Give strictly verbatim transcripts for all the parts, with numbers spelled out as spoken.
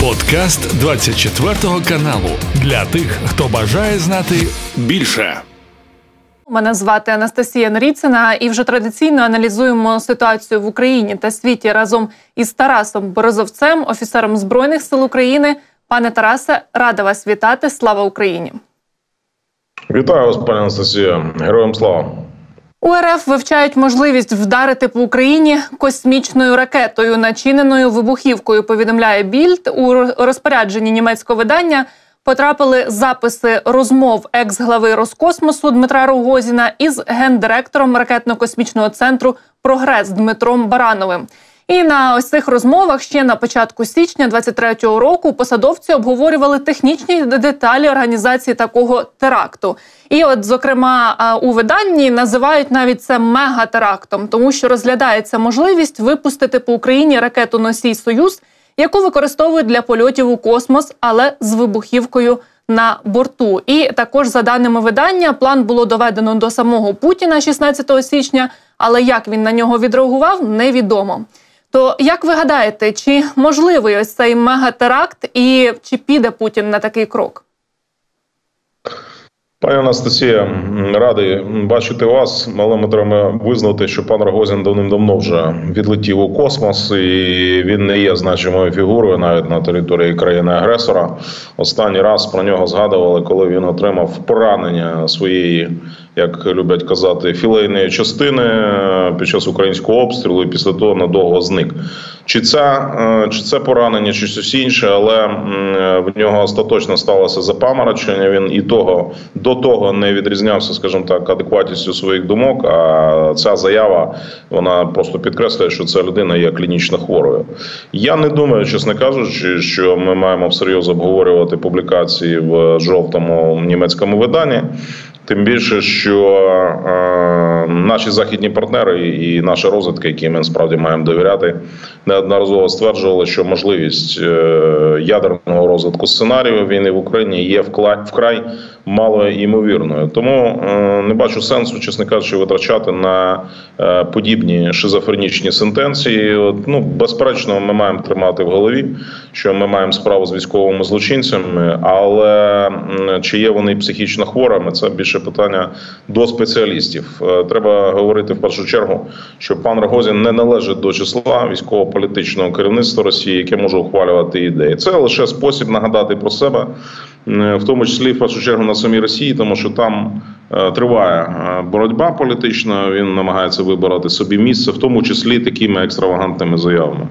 Подкаст двадцять четвертого каналу для тих, хто бажає знати більше. Мене звати Анастасія Норіцина, і вже традиційно аналізуємо ситуацію в Україні та світі разом із Тарасом Березовцем, офіцером Збройних сил України. Пане Тарасе, рада вас вітати. Слава Україні! Вітаю вас, пані Анастасія. Героям слава! У РФ вивчають можливість вдарити по Україні космічною ракетою, начиненою вибухівкою, повідомляє Bild. У розпорядженні німецького видання потрапили записи розмов екс-глави Роскосмосу Дмитра Рогозіна із гендиректором ракетно-космічного центру «Прогрес» Дмитром Барановим. І на ось цих розмовах ще на початку січня двадцять третього року посадовці обговорювали технічні деталі організації такого теракту. І от, зокрема, у виданні називають навіть це мегатерактом, тому що розглядається можливість випустити по Україні ракету-носій «Союз», яку використовують для польотів у космос, але з вибухівкою на борту. І також, за даними видання, план було доведено до самого Путіна шістнадцятого січня, але як він на нього відреагував, невідомо. То як ви гадаєте, чи можливий ось цей мегатеракт і чи піде Путін на такий крок? Пані Анастасія, радий бачити вас. Але ми треба визнати, що пан Рогозін давним-давно вже відлетів у космос, і він не є значимою фігурою навіть на території країни-агресора. Останній раз про нього згадували, коли він отримав поранення своєї, як люблять казати, філейної частини під час українського обстрілу і після того надовго зник. Чи це, чи це поранення, чи щось інше, але в нього остаточно сталося запаморочення. Він і того, до того не відрізнявся, скажімо так, адекватністю своїх думок, а ця заява, вона просто підкреслює, що ця людина є клінічно хворою. Я не думаю, чесно кажучи, що ми маємо всерйоз обговорювати публікації в жовтому німецькому виданні. Тим більше, що е, наші західні партнери і наша розвідка, яким ми справді маємо довіряти, неодноразово стверджували, що можливість е, ядерного розвитку сценарію війни в Україні є вкла- вкрай мало ймовірною. Тому е, не бачу сенсу, чесно кажучи, витрачати на е, подібні шизофренічні сентенції. От, ну, безперечно, ми маємо тримати в голові, що ми маємо справу з військовими злочинцями, але чи є вони психічно хворими, це більше питання до спеціалістів. Треба говорити в першу чергу, що пан Рогозін не належить до числа військово-політичного керівництва Росії, яке може ухвалювати ідеї. Це лише спосіб нагадати про себе, в тому числі, в першу чергу, на самій Росії, тому що там триває боротьба політична, він намагається вибирати собі місце, в тому числі такими екстравагантними заявами.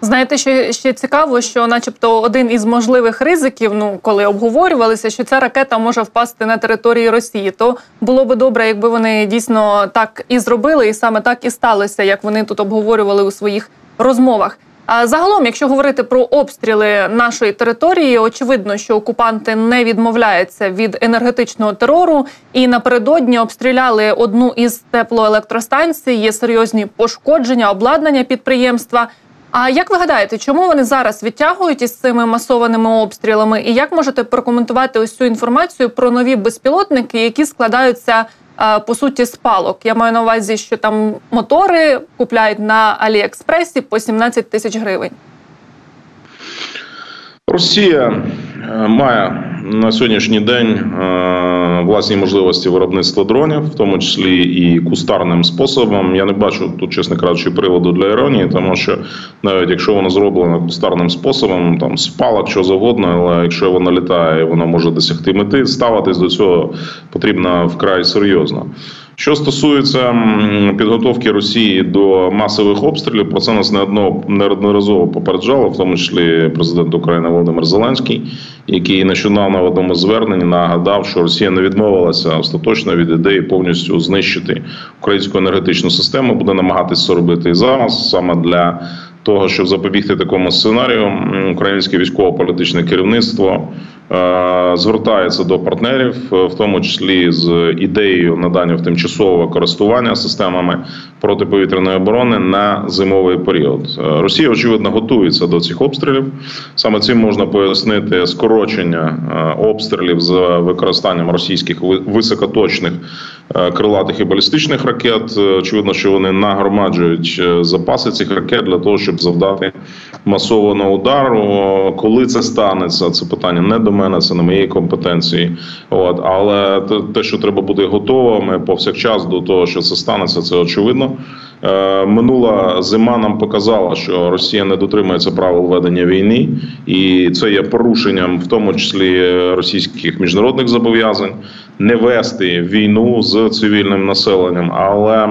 Знаєте, що ще цікаво, що начебто один із можливих ризиків, ну, коли обговорювалися, що ця ракета може впасти на території Росії, то було би добре, якби вони дійсно так і зробили, і саме так і сталося, як вони тут обговорювали у своїх розмовах. А загалом, якщо говорити про обстріли нашої території, очевидно, що окупанти не відмовляються від енергетичного терору, і напередодні обстріляли одну із теплоелектростанцій, є серйозні пошкодження, обладнання підприємства. – А як ви гадаєте, чому вони зараз відтягують із цими масованими обстрілами? І як можете прокоментувати ось цю інформацію про нові безпілотники, які складаються, по суті, з палок? Я маю на увазі, що там мотори купляють на Аліекспресі по сімнадцять тисяч гривень. Росія має на сьогоднішній день власні можливості виробництва дронів, в тому числі і кустарним способом. Я не бачу тут, чесно кажучи, приводу для іронії, тому що навіть якщо воно зроблено кустарним способом, там спалок, що завгодно, але якщо воно літає, воно може досягти мети, ставитись до цього потрібно вкрай серйозно. Що стосується підготовки Росії до масових обстрілів, про це нас неодноразово попереджало, в тому числі президент України Володимир Зеленський, який нещодавно в одному зверненні нагадав, що Росія не відмовилася остаточно від ідеї повністю знищити українську енергетичну систему, буде намагатися це робити і зараз, саме для того, щоб запобігти такому сценарію, українське військово-політичне керівництво звертається до партнерів, в тому числі з ідеєю надання в тимчасове користування системами протиповітряної оборони на зимовий період. Росія, очевидно, готується до цих обстрілів. Саме цим можна пояснити скорочення обстрілів з використанням російських високоточних крилатих і балістичних ракет. Очевидно, що вони нагромаджують запаси цих ракет для того, щоб завдати масованого удару. Коли це станеться, це питання не до мене, це не моєї компетенції. От. Але те, що треба бути готовими повсякчас до того, що це станеться, це очевидно. Минула зима нам показала, що Росія не дотримується правил ведення війни, і це є порушенням, в тому числі російських міжнародних зобов'язань, не вести війну з цивільним населенням. Але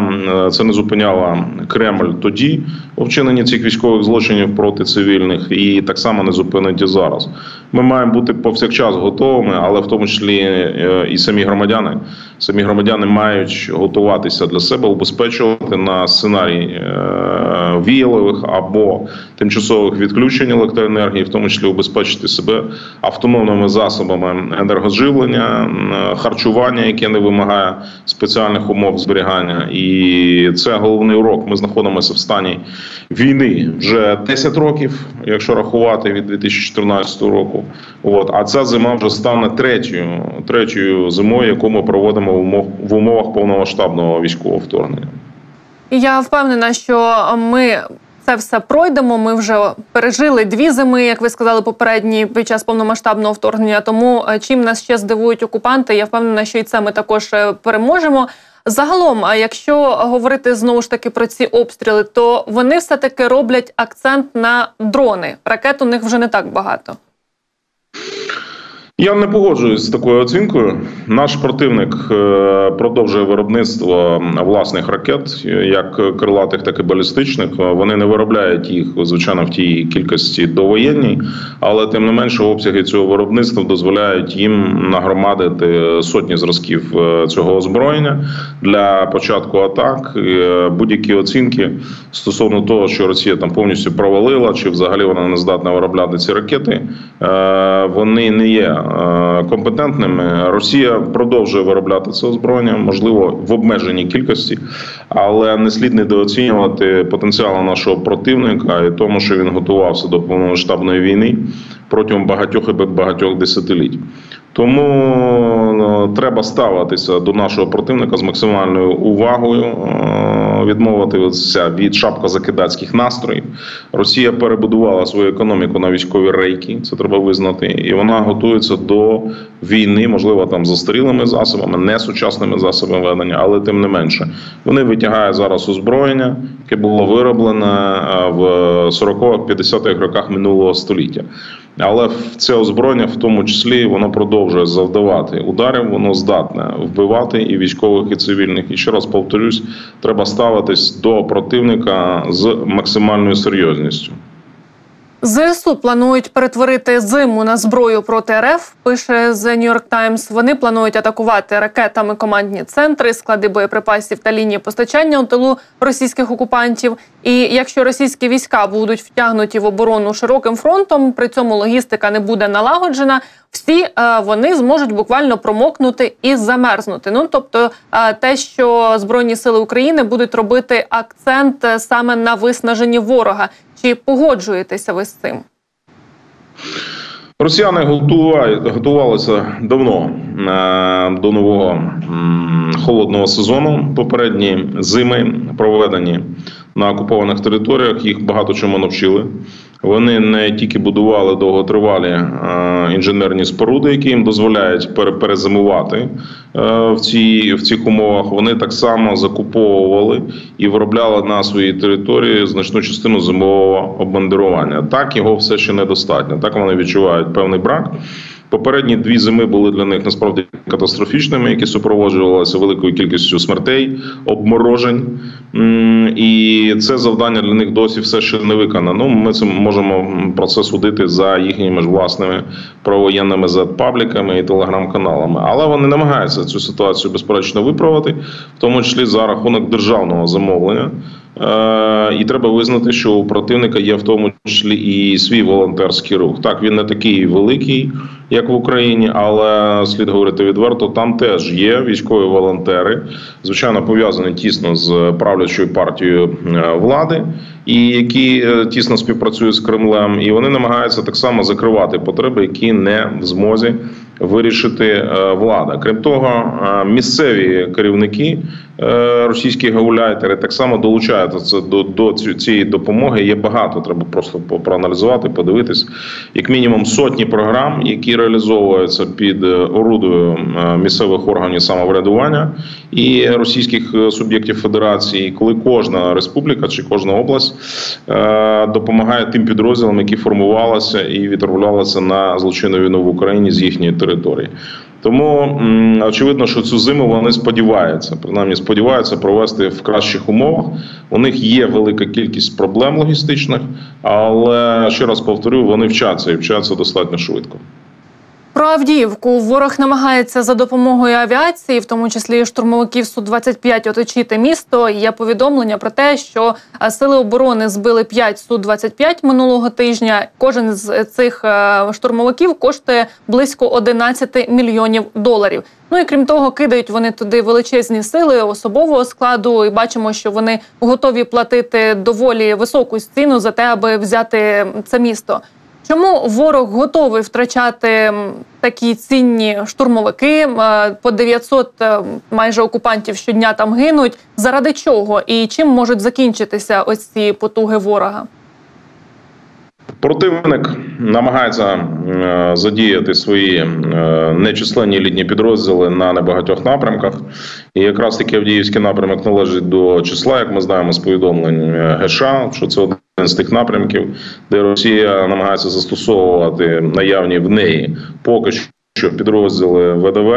це не зупиняло Кремль тоді у вчиненні цих військових злочинів проти цивільних, і так само не зупинить і зараз. Ми маємо бути повсякчас готовими, але в тому числі і самі громадяни. Самі громадяни мають готуватися для себе, убезпечувати на сценарій віялових або тимчасових відключень електроенергії, в тому числі убезпечити себе автономними засобами енергозживлення, харчування, яке не вимагає спеціальних умов зберігання. І це головний урок. Ми знаходимося в стані війни вже десять років, якщо рахувати від дві тисячі чотирнадцятого року. От. А ця зима вже стане третьою, третьою зимою, яку ми проводимо в, умов, в умовах повномасштабного військового вторгнення. Я впевнена, що ми це все пройдемо. Ми вже пережили дві зими, як ви сказали, попередні під час повномасштабного вторгнення. Тому чим нас ще здивують окупанти, я впевнена, що і це ми також переможемо. Загалом, а якщо говорити знову ж таки про ці обстріли, то вони все-таки роблять акцент на дрони. Ракет у них вже не так багато. Я не погоджуюсь з такою оцінкою. Наш противник продовжує виробництво власних ракет, як крилатих, так і балістичних. Вони не виробляють їх, звичайно, в тій кількості довоєнній, але тим не менше обсяги цього виробництва дозволяють їм нагромадити сотні зразків цього озброєння для початку атак. Будь-які оцінки стосовно того, що Росія там повністю провалила, чи взагалі вона не здатна виробляти ці ракети, вони не є компетентними. Росія продовжує виробляти це озброєння, можливо, в обмеженій кількості, але не слід недооцінювати потенціал нашого противника і тому, що він готувався до повномасштабної війни протягом багатьох і багатьох десятиліть. Тому треба ставитися до нашого противника з максимальною увагою, відмовитися від шапкозакидацьких настроїв. Росія перебудувала свою економіку на військові рейки, це треба визнати, і вона готується до війни, можливо, там застарілими засобами, не сучасними засобами ведення, але тим не менше. Вони витягають зараз озброєння, яке було вироблене в сорокових-п'ятдесятих роках минулого століття. Але це озброєння, в тому числі, воно продовжує завдавати ударів, воно здатне вбивати і військових, і цивільних. І ще раз повторюсь, треба ставитись до противника з максимальною серйозністю. ЗСУ планують перетворити зиму на зброю проти РФ, пише The New York Times. Вони планують атакувати ракетами командні центри, склади боєприпасів та лінії постачання у тилу російських окупантів. І якщо російські війська будуть втягнуті в оборону широким фронтом, при цьому логістика не буде налагоджена, всі вони зможуть буквально промокнути і замерзнути. Ну, тобто те, що Збройні сили України будуть робити акцент саме на виснаженні ворога. Чи погоджуєтеся ви з цим? Росіяни готувалися давно до нового холодного сезону. Попередні зими проведені на окупованих територіях, їх багато чому навчили. Вони не тільки будували довготривалі інженерні споруди, які їм дозволяють перезимувати в, ці, в цих умовах, вони так само закуповували і виробляли на своїй території значну частину зимового обмундирування. Так, його все ще недостатньо, так вони відчувають певний брак. Попередні дві зими були для них насправді катастрофічними, які супроводжувалися великою кількістю смертей, обморожень. І це завдання для них досі все ще не виконано. Ми цим можемо про це судити за їхніми ж власними провоєнними зет-пабліками і телеграм-каналами. Але вони намагаються цю ситуацію безперечно виправити, в тому числі за рахунок державного замовлення. І треба визнати, що у противника є в тому числі і свій волонтерський рух. Так, він не такий великий, як в Україні, але, слід говорити відверто, там теж є військові волонтери, звичайно, пов'язані тісно з правлячою партією влади, і які тісно співпрацюють з Кремлем, і вони намагаються так само закривати потреби, які не в змозі вирішити влада. Крім того, місцеві керівники, російські гауляйтери, так само долучаються до, до цієї допомоги. Є багато, треба просто проаналізувати, подивитись. Як мінімум сотні програм, які реалізовуються під орудою місцевих органів самоврядування і російських суб'єктів федерації, коли кожна республіка чи кожна область допомагає тим підрозділам, які формувалися і відправлялися на злочинну війну в Україні з їхньої території. Тому, очевидно, що цю зиму вони сподіваються, принаймні сподіваються провести в кращих умовах. У них є велика кількість проблем логістичних, але, ще раз повторю, вони вчаться і вчаться достатньо швидко. Про Авдіївку. Ворог намагається за допомогою авіації, в тому числі штурмовиків Су двадцять п'ять, оточити місто. Є повідомлення про те, що сили оборони збили п'ять Су двадцять п'ять минулого тижня. Кожен з цих штурмовиків коштує близько одинадцять мільйонів доларів. Ну і крім того, кидають вони туди величезні сили особового складу. І бачимо, що вони готові платити доволі високу ціну за те, аби взяти це місто. Чому ворог готовий втрачати такі цінні штурмовики? По дев'ятсот майже окупантів щодня там гинуть. Заради чого? І чим можуть закінчитися ось ці потуги ворога? Противник намагається задіяти свої нечисленні літні підрозділи на небагатьох напрямках. І якраз таки Авдіївський напрямок належить до числа, як ми знаємо з повідомлень ГШ, що це один з тих напрямків, де Росія намагається застосовувати наявні в неї поки що підрозділи ВДВ.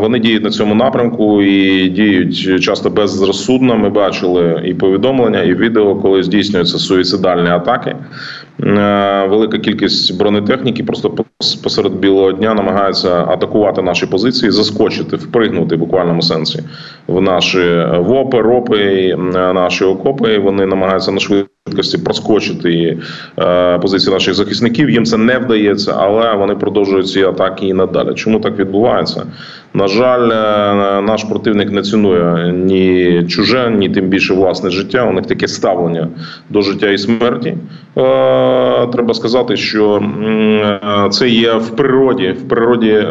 Вони діють на цьому напрямку і діють часто безрозсудно. Ми бачили і повідомлення, і відео, коли здійснюються суїцидальні атаки. Велика кількість бронетехніки просто посеред білого дня намагається атакувати наші позиції, заскочити, впригнути в буквальному сенсі в наші ВОПи, РОПи, наші окопи. Вони намагаються на швидкості проскочити позиції наших захисників. Їм це не вдається, але вони продовжують ці атаки і надалі. Чому так відбувається? На жаль, наш противник не цінує ні чуже, ні тим більше власне життя. У них таке ставлення до життя і смерті. Треба сказати, що це є в природі, в природі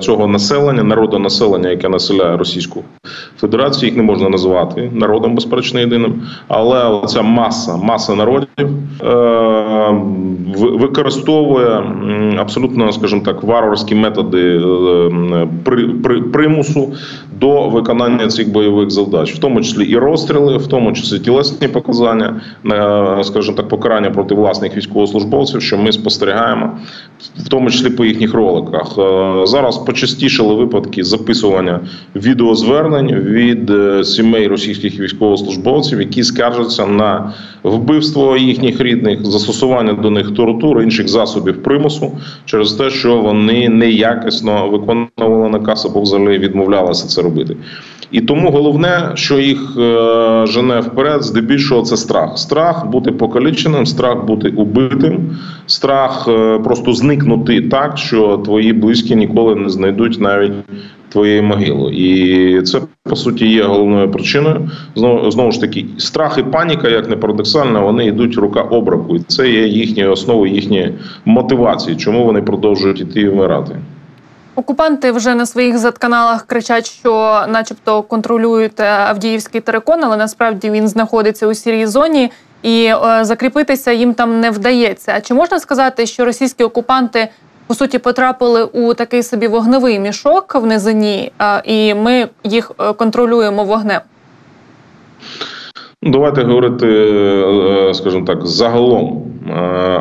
цього населення, народонаселення, яке населяє Російську Федерацію. Їх не можна називати народом, безперечно, єдиним. Але ця маса, маса народів використовує абсолютно, скажімо так, варварські методи при, при, примусу до виконання цих бойових завдач. В тому числі і розстріли, в тому числі тілесні показання, скажімо так, покарання проти власних військовослужбовців, що ми спостерігаємо, в тому числі по їхніх роликах. Зараз почастішали випадки записування відеозвернень від сімей російських військовослужбовців, які скаржаться на вбивство їхніх рідних, застосування до них тортур, інших засобів примусу через те, що вони неякісно виконували наказ або взагалі відмовлялися це робити. І тому головне, що їх жене вперед, здебільшого це страх. Страх бути покаліченим, страх бути убитим, страх просто зникнути так, що твої близькі ніколи не знайдуть навіть твоєї могили. І це, по суті, є головною причиною. Знову, знову ж таки, страх і паніка, як не парадоксально, вони йдуть рука об руку. І це є їхньою основою, їхньої мотивації, чому вони продовжують іти і вмирати. Окупанти вже на своїх зет-каналах кричать, що начебто контролюють Авдіївський терикон, але насправді він знаходиться у сірій зоні і закріпитися їм там не вдається. А чи можна сказати, що російські окупанти, по суті, потрапили у такий собі вогневий мішок в низині, і ми їх контролюємо вогнем? Давайте говорити, скажімо так, загалом.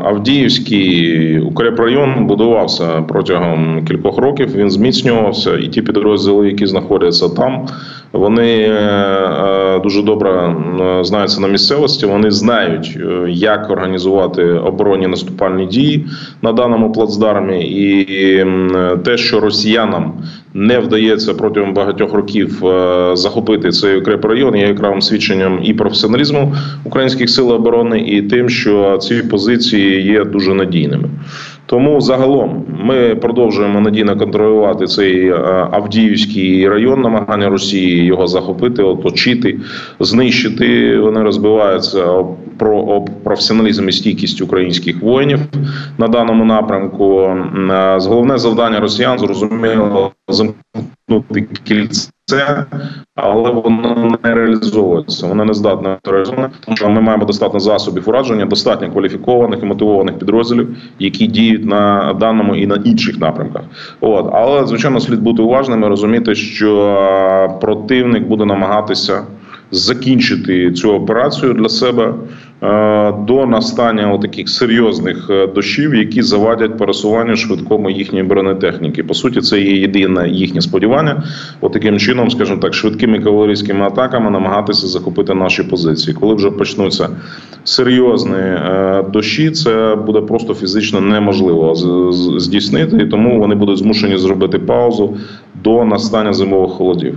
Авдіївський укрепрайон будувався протягом кількох років, він зміцнювався, і ті підрозділи, які знаходяться там, вони дуже добре знаються на місцевості, вони знають, як організувати оборонні наступальні дії на даному плацдармі, і те, що росіянам не вдається протягом багатьох років захопити цей укрепрайон, є яскравим свідченням і професіоналізму українських сил оборони, і тим, що ці позиції є дуже надійними. Тому загалом ми продовжуємо надійно контролювати цей Авдіївський район, намагання Росії його захопити, оточити, знищити. Вони розбиваються про професіоналізм і стійкість українських воїнів на даному напрямку. Головне завдання росіян, зрозуміло, замкнути кільце. Це, але воно не реалізовується, воно не здатне реалізовувати, тому що ми маємо достатньо засобів ураження, достатньо кваліфікованих і мотивованих підрозділів, які діють на даному і на інших напрямках. От. Але, звичайно, слід бути уважними, розуміти, що противник буде намагатися закінчити цю операцію для себе до настання таких серйозних дощів, які завадять пересуванню швидкому їхньої бронетехніки. По суті, це є єдине їхнє сподівання. От таким чином, скажімо так, швидкими кавалерійськими атаками намагатися захопити наші позиції. Коли вже почнуться серйозні дощі, це буде просто фізично неможливо здійснити, і тому вони будуть змушені зробити паузу до настання зимових холодів.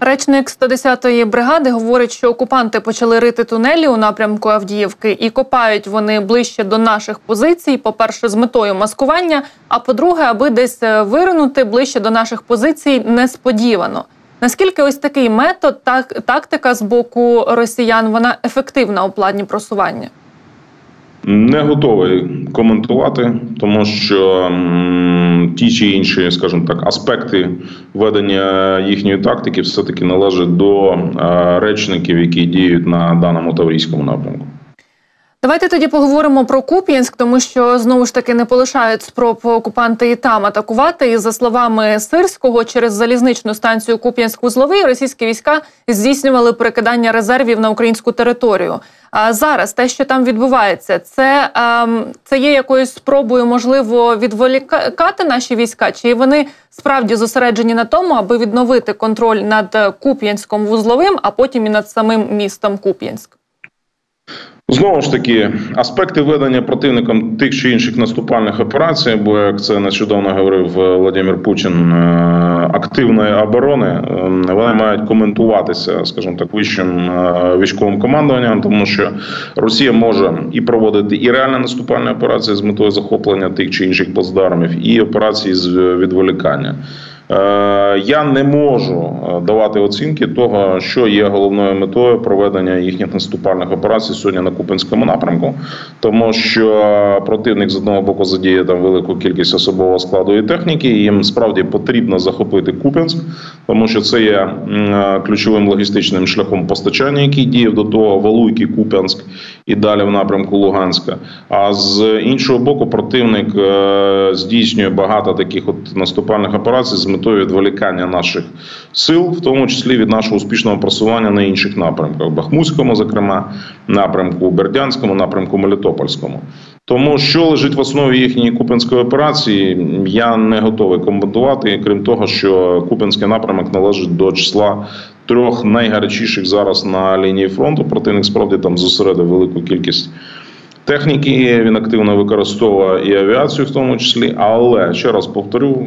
Речник сто десятої бригади говорить, що окупанти почали рити тунелі у напрямку Авдіївки і копають вони ближче до наших позицій, по-перше, з метою маскування, а по-друге, аби десь виринути ближче до наших позицій несподівано. Наскільки ось такий метод, так, тактика з боку росіян, вона ефективна у плані просування? Не готовий коментувати, тому що ті чи інші, скажімо так, аспекти ведення їхньої тактики все-таки належать до речників, які діють на даному Таврійському напрямку. Давайте тоді поговоримо про Куп'янськ, тому що, знову ж таки, не полишають спроб окупанти і там атакувати. І, за словами Сирського, через залізничну станцію Куп'янськ-Вузловий російські війська здійснювали перекидання резервів на українську територію. А зараз те, що там відбувається, це, ем, це є якоюсь спробою, можливо, відволікати наші війська? Чи вони справді зосереджені на тому, аби відновити контроль над Куп'янськом вузловим, а потім і над самим містом Куп'янськ? Знову ж таки, аспекти ведення противником тих чи інших наступальних операцій, бо, як це нещодавно говорив Володимир Путін, активної оборони, вони мають коментуватися, скажімо так, вищим військовим командуванням, тому що Росія може і проводити і реальні наступальні операції з метою захоплення тих чи інших плацдармів, і операції з відволікання. Я не можу давати оцінки того, що є головною метою проведення їхніх наступальних операцій сьогодні на Куп'янському напрямку. Тому що противник з одного боку задіє там велику кількість особового складу і техніки, і їм справді потрібно захопити Куп'янськ, тому що це є ключовим логістичним шляхом постачання, який діяв до того, Валуйки, Куп'янськ і далі в напрямку Луганська. А з іншого боку, противник здійснює багато таких от наступальних операцій з метою відволікання наших сил, в тому числі від нашого успішного просування на інших напрямках. Бахмутському, зокрема, напрямку Бердянському, напрямку Малітопольському. Тому, що лежить в основі їхньої Куп'янської операції, я не готовий коментувати, крім того, що Куп'янський напрямок належить до числа трьох найгарячіших зараз на лінії фронту. Противник справді там зосередив велику кількість техніки, він активно використовує і авіацію в тому числі, але, ще раз повторю,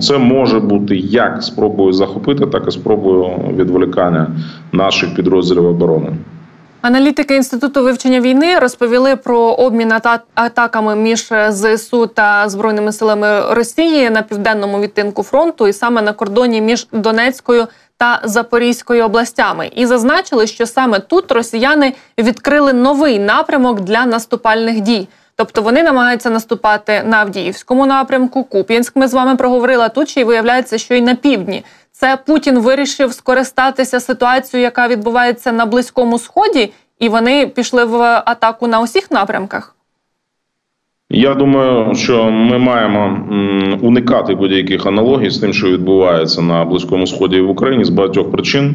це може бути як спробою захопити, так і спробою відволікання наших підрозділів оборони. Аналітики Інституту вивчення війни розповіли про обмін атаками між ЗСУ та Збройними силами Росії на південному відтинку фронту і саме на кордоні між Донецькою та Запорізькою областями. І зазначили, що саме тут росіяни відкрили новий напрямок для наступальних дій. Тобто вони намагаються наступати на Авдіївському напрямку, Куп'янськ, ми з вами проговорили, а тут ще й виявляється, що і на півдні. Це Путін вирішив скористатися ситуацією, яка відбувається на Близькому Сході, і вони пішли в атаку на усіх напрямках? Я думаю, що ми маємо уникати будь-яких аналогій з тим, що відбувається на Близькому Сході і в Україні з багатьох причин,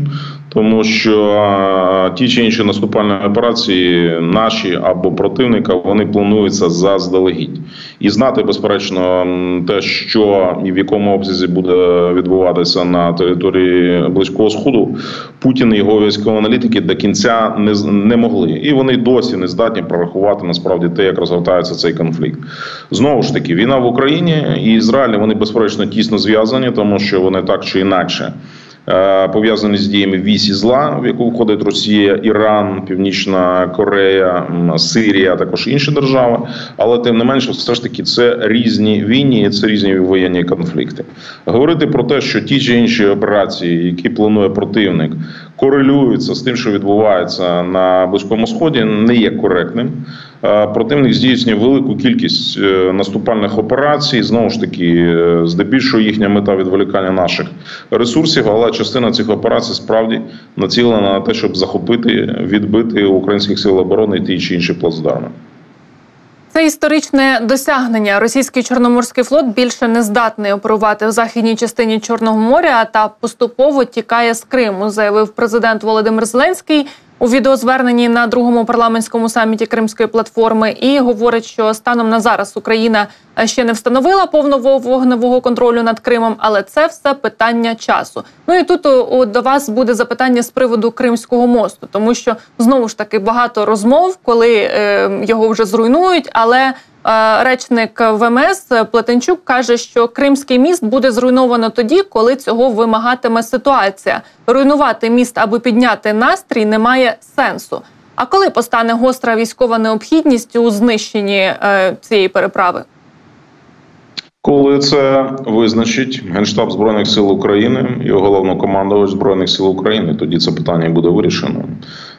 тому що ті чи інші наступальні операції наші або противника, вони плануються заздалегідь. І знати, безперечно, те, що і в якому обсязі буде відбуватися на території Близького Сходу, Путін і його військові аналітики до кінця не, не могли. І вони досі не здатні прорахувати насправді те, як розгортається цей конфлікт. Знову ж таки, війна в Україні і Ізраїль, вони безперечно тісно зв'язані, тому що вони так чи інакше пов'язаний з діями вісі зла, в яку входить Росія, Іран, Північна Корея, Сирія, також інші держави. Але тим не менше, все ж таки, це різні війни, це різні воєнні конфлікти. Говорити про те, що ті чи інші операції, які планує противник, корелюються з тим, що відбувається на Близькому Сході, не є коректним. Противник здійснює велику кількість наступальних операцій, знову ж таки, здебільшого їхня мета відволікання наших ресурсів, але частина цих операцій справді націлена на те, щоб захопити, відбити у українських сил оборони ті чи інші плацдарми. Це історичне досягнення. Російський Чорноморський флот більше не здатний оперувати в західній частині Чорного моря та поступово тікає з Криму, заявив президент Володимир Зеленський у відеозверненні на другому парламентському саміті Кримської платформи, і говорить, що станом на зараз Україна ще не встановила повного вогневого контролю над Кримом, але це все питання часу. Ну і тут до вас буде запитання з приводу Кримського мосту, тому що, знову ж таки, багато розмов, коли е, його вже зруйнують, але е, речник ВМС Плетенчук каже, що Кримський міст буде зруйновано тоді, коли цього вимагатиме ситуація. Руйнувати міст, аби підняти настрій, немає сенсу. А коли постане гостра військова необхідність у знищенні е, цієї переправи? Коли це визначить Генштаб Збройних сил України і головнокомандувач Збройних сил України, тоді це питання буде вирішено.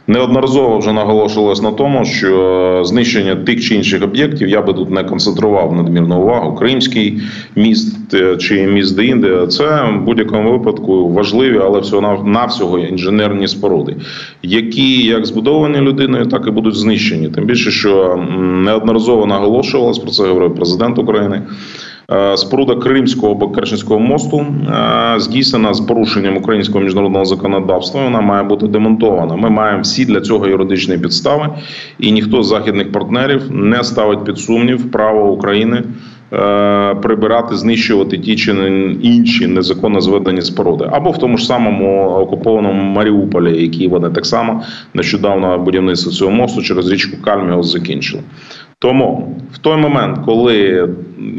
Неодноразово вже наголошувалось на тому, що знищення тих чи інших об'єктів, я би тут не концентрував надмірну увагу, Кримський міст чи міст де-інде, це в будь-якому випадку важливі, але всього-навсього інженерні споруди, які як збудовані людиною, так і будуть знищені. Тим більше, що неодноразово наголошувалось, про це говорив президент України, споруда Кримського або Керченського мосту здійснена з порушенням українського міжнародного законодавства, вона має бути демонтована. Ми маємо всі для цього юридичні підстави, і ніхто з західних партнерів не ставить під сумнів право України прибирати, знищувати ті чи інші незаконно зведені споруди. Або в тому ж самому окупованому Маріуполі, який вони так само нещодавно будівництво цього мосту через річку Кальміус закінчили. Тому в той момент, коли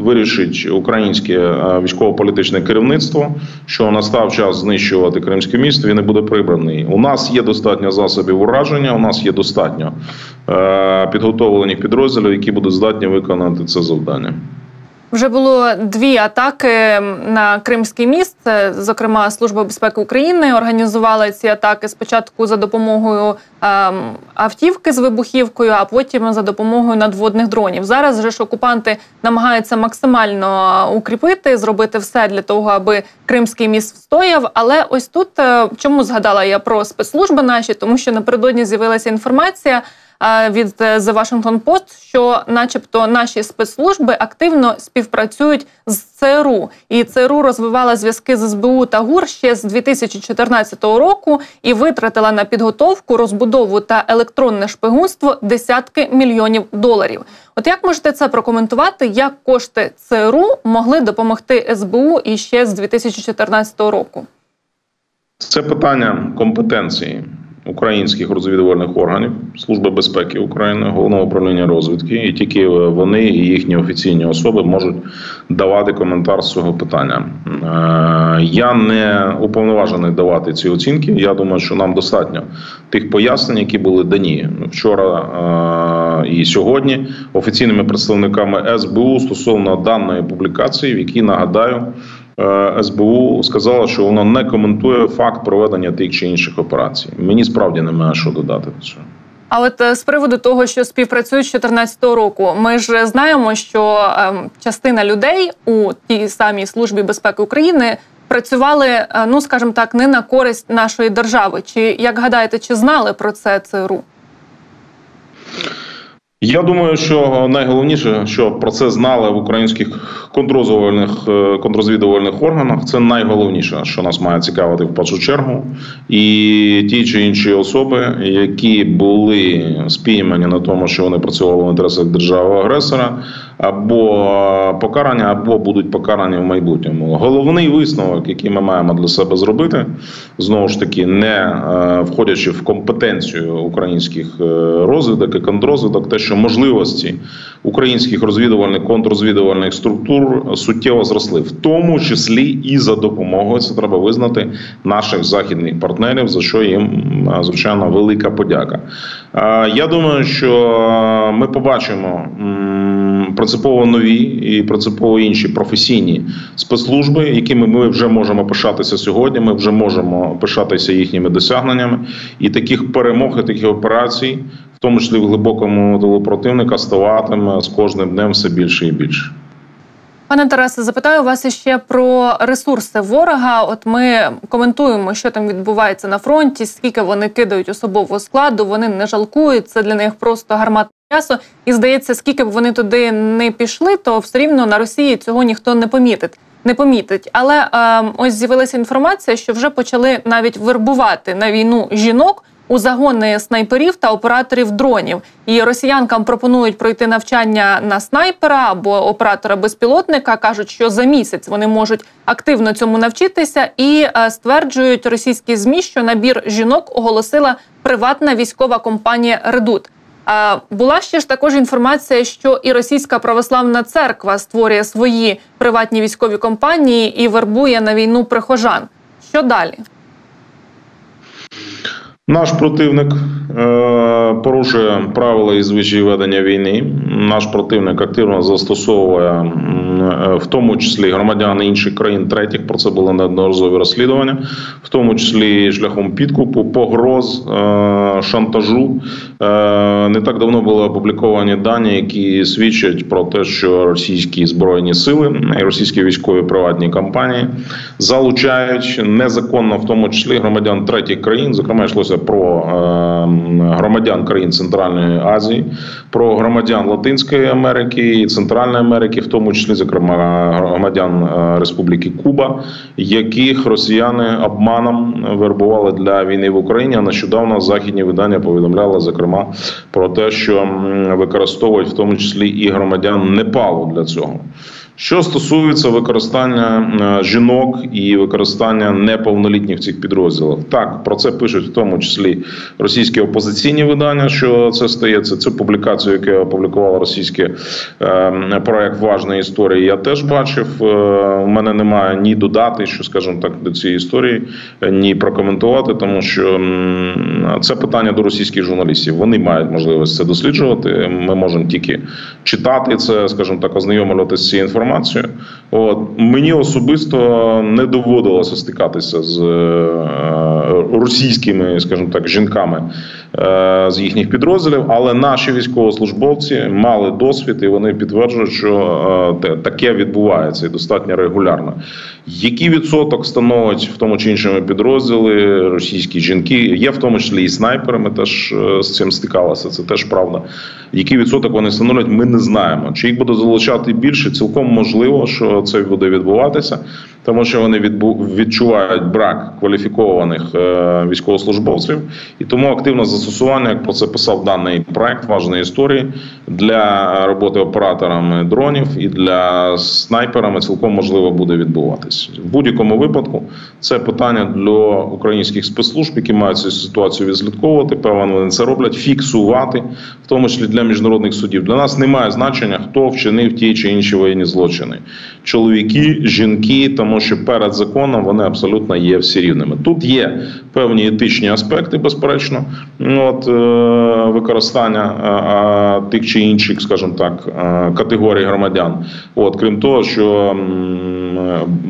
вирішить українське військово-політичне керівництво, що настав час знищувати Кримський міст, він не буде прибраний. У нас є достатньо засобів ураження, у нас є достатньо підготовлених підрозділів, які будуть здатні виконати це завдання. Вже було дві атаки на Кримський міст, зокрема Служба безпеки України організувала ці атаки спочатку за допомогою е, автівки з вибухівкою, а потім за допомогою надводних дронів. Зараз же ж окупанти намагаються максимально укріпити, зробити все для того, аби Кримський міст встояв. Але ось тут, е, чому згадала я про спецслужби наші, тому що напередодні з'явилася інформація від The Washington Post, що начебто наші спецслужби активно співпрацюють з ЦРУ. І ЦРУ розвивала зв'язки з ес-бе-у та ГУР ще з дві тисячі чотирнадцятого року і витратила на підготовку, розбудову та електронне шпигунство десятки мільйонів доларів. От як можете це прокоментувати, як кошти ЦРУ могли допомогти ес-бе-у і ще з дві тисячі чотирнадцятого року? Це питання компетенції українських розвідувальних органів, Служби безпеки України, Головного управління розвідки, і тільки вони і їхні офіційні особи можуть давати коментар з цього питання. Я не уповноважений давати ці оцінки, я думаю, що нам достатньо тих пояснень, які були дані вчора і сьогодні офіційними представниками ес-бе-у стосовно даної публікації, в якій, нагадаю, ес-бе-у сказала, що воно не коментує факт проведення тих чи інших операцій. Мені справді немає що додати до цього. А от з приводу того, що співпрацюють з дві тисячі чотирнадцятого року, ми ж знаємо, що частина людей у тій самій Службі безпеки України працювали, ну, скажімо так, не на користь нашої держави. Чи, як гадаєте, чи знали про це ЦРУ? Я думаю, що найголовніше, що про це знали в українських контрозвідувальних, контрозвідувальних органах, це найголовніше, що нас має цікавити в першу чергу. І ті чи інші особи, які були спіймані на тому, що вони працювали в інтересах держави-агресора, або покарані, або будуть покарані в майбутньому. Головний висновок, який ми маємо для себе зробити, знову ж таки, не входячи в компетенцію українських розвідок і контрозвідок, те, що що можливості українських розвідувальних, контррозвідувальних структур суттєво зросли, в тому числі і за допомогою, це треба визнати, наших західних партнерів, за що їм, звичайно, велика подяка. Я думаю, що ми побачимо принципово нові і принципово інші професійні спецслужби, якими ми вже можемо пишатися сьогодні, ми вже можемо пишатися їхніми досягненнями. І таких перемог, і таких операцій, в тому числі в глибокому тилу противника, ставатиме з кожним днем все більше і більше. Пане Тарасе, запитаю вас іще про ресурси ворога. От ми коментуємо, що там відбувається на фронті, скільки вони кидають особового складу, вони не жалкують, це для них просто гарматне м'ясо. І здається, скільки б вони туди не пішли, то все рівно на Росії цього ніхто не помітить. Не помітить. Але е, ось з'явилася інформація, що вже почали навіть вербувати на війну жінок у загони снайперів та операторів дронів. І росіянкам пропонують пройти навчання на снайпера або оператора-безпілотника. Кажуть, що за місяць вони можуть активно цьому навчитися. І е, стверджують російські ЗМІ, що набір жінок оголосила приватна військова компанія «Редут». Була ще ж також інформація, що і Російська православна церква створює свої приватні військові компанії і вербує на війну прихожан. Що далі? Наш противник порушує правила і звичаї ведення війни. Наш противник активно застосовує, в тому числі, громадян інших країн третіх, про це були неодноразові розслідування, в тому числі шляхом підкупу, погроз, шантажу. Не так давно були опубліковані дані, які свідчать про те, що російські збройні сили і російські військові приватні компанії залучають незаконно, в тому числі, громадян третіх країн, зокрема, йшлося про громадян країн Центральної Азії, про громадян Латинської Америки і Центральної Америки, в тому числі, зокрема, громадян Республіки Куба, яких росіяни обманом вербували для війни в Україні. А нещодавно західні видання повідомляли, зокрема, про те, що використовують в тому числі і громадян Непалу для цього. Що стосується використання жінок і використання неповнолітніх цих підрозділів. Так, про це пишуть в тому числі російські опозиційні видання, що це стається. Це публікацію, яку опублікувало російське проект «Важної історії», я теж бачив. У мене немає ні додати, що, скажімо так, до цієї історії, ні прокоментувати, тому що це питання до російських журналістів. Вони мають можливість це досліджувати. Ми можемо тільки читати це, скажімо так, ознайомлюватися з цією інформацією. От. Мені особисто не доводилося стикатися з російськими, скажімо так, жінками з їхніх підрозділів, але наші військовослужбовці мали досвід і вони підтверджують, що таке відбувається і достатньо регулярно. Який відсоток становить в тому чи іншому підрозділі російські жінки, є в тому числі і снайперами, теж з цим стикалися, це теж правда. Який відсоток вони становлять, ми не знаємо. Чи їх буде залучати більше, цілком можливо, що це буде відбуватися, тому що вони відчувають брак кваліфікованих військовослужбовців, і тому активне застосування, як про це писав даний проект «Важної історії», для роботи операторами дронів і для снайперами цілком можливо буде відбуватися. В будь-якому випадку це питання для українських спецслужб, які мають цю ситуацію відслідковувати, певно, вони це роблять, фіксувати, в тому числі для міжнародних судів. Для нас немає значення, хто вчинив ті чи інші воєнні злочини. Чоловіки, жінки, тому що перед законом вони абсолютно є всі рівними. Тут є певні етичні аспекти, безперечно, от, використання тих чи інших, скажімо так, категорій громадян. От, крім того, що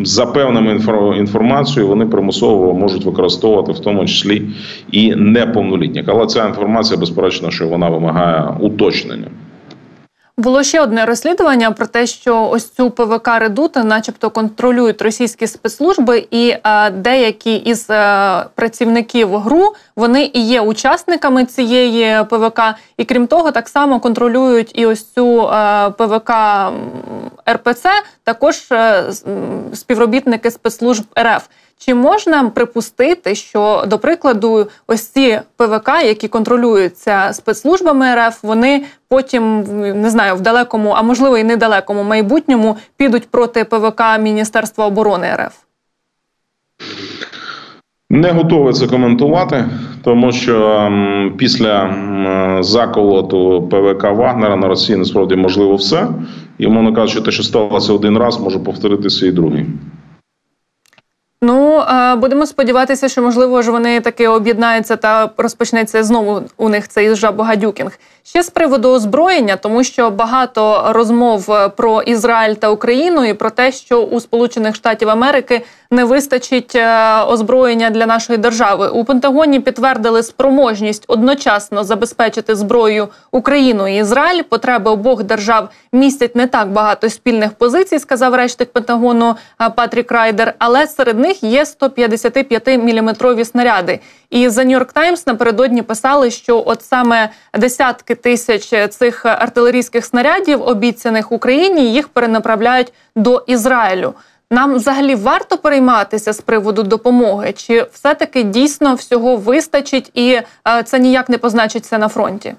за певною інформацією вони примусово можуть використовувати в тому числі і неповнолітніх. Але ця інформація, безперечно, що вона вимагає уточнення. Було ще одне розслідування про те, що ось цю ПВК «Редут» начебто контролюють російські спецслужби, і е, деякі із е, працівників ГРУ, вони і є учасниками цієї ПВК, і крім того, так само контролюють і ось цю е, ПВК РПЦ, також е, співробітники спецслужб РФ. Чи можна припустити, що, до прикладу, ось ці ПВК, які контролюються спецслужбами РФ, вони потім, не знаю, в далекому, а можливо і недалекому майбутньому підуть проти ПВК Міністерства оборони РФ? Не готовий це коментувати, тому що після заколоту ПВК Вагнера на Росії насправді можливо все. І, умовно кажучи, те, що сталося один раз, може повторитися і другий. Ну, будемо сподіватися, що, можливо, ж вони таки об'єднаються та розпочнеться знову у них цей жабогадюкінг. Ще з приводу озброєння, тому що багато розмов про Ізраїль та Україну і про те, що у Сполучених Штатів Америки не вистачить озброєння для нашої держави. У Пентагоні підтвердили спроможність одночасно забезпечити зброєю Україну і Ізраїль. Потреби обох держав містять не так багато спільних позицій, сказав речник Пентагону Патрік Райдер, але серед них є сто п'ятдесят п'ять міліметрові снаряди. І за «Нью-Йорк Таймс» напередодні писали, що от саме десятки тисяч цих артилерійських снарядів, обіцяних Україні, їх перенаправляють до Ізраїлю. Нам взагалі варто перейматися з приводу допомоги? Чи все-таки дійсно всього вистачить і це ніяк не позначиться на фронті?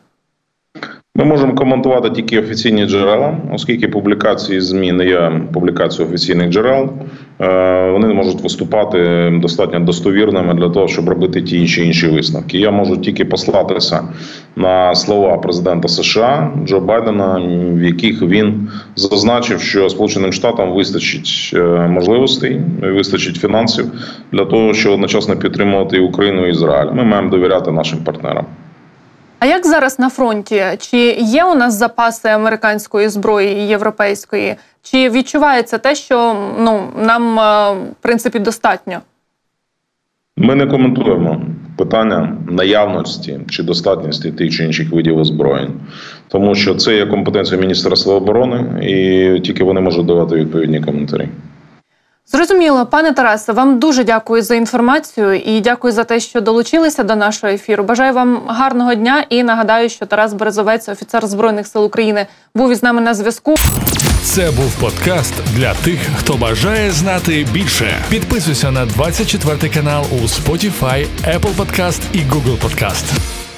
Ми можемо коментувати тільки офіційні джерела, оскільки публікації ЗМІ не є публікацією офіційних джерел. Вони не можуть виступати достатньо достовірними для того, щоб робити ті чи інші висновки. Я можу тільки послатися на слова президента США Джо Байдена, в яких він зазначив, що Сполученим Штатам вистачить можливостей, вистачить фінансів для того, щоб одночасно підтримувати і Україну, і Ізраїль. Ми маємо довіряти нашим партнерам. А як зараз на фронті? Чи є у нас запаси американської зброї і європейської? Чи відчувається те, що ну, нам, в принципі, достатньо? Ми не коментуємо питання наявності чи достатності тих чи інших видів озброєнь. Тому що це є компетенція Міністерства оборони, і тільки вони можуть давати відповідні коментарі. Зрозуміло. Пане Тарасе, вам дуже дякую за інформацію і дякую за те, що долучилися до нашого ефіру. Бажаю вам гарного дня і нагадаю, що Тарас Березовець, офіцер Збройних сил України, був із нами на зв'язку. Це був подкаст для тих, хто бажає знати більше. Підписуйся на двадцять четвертий канал у Spotify, Apple Podcast і Google Podcast.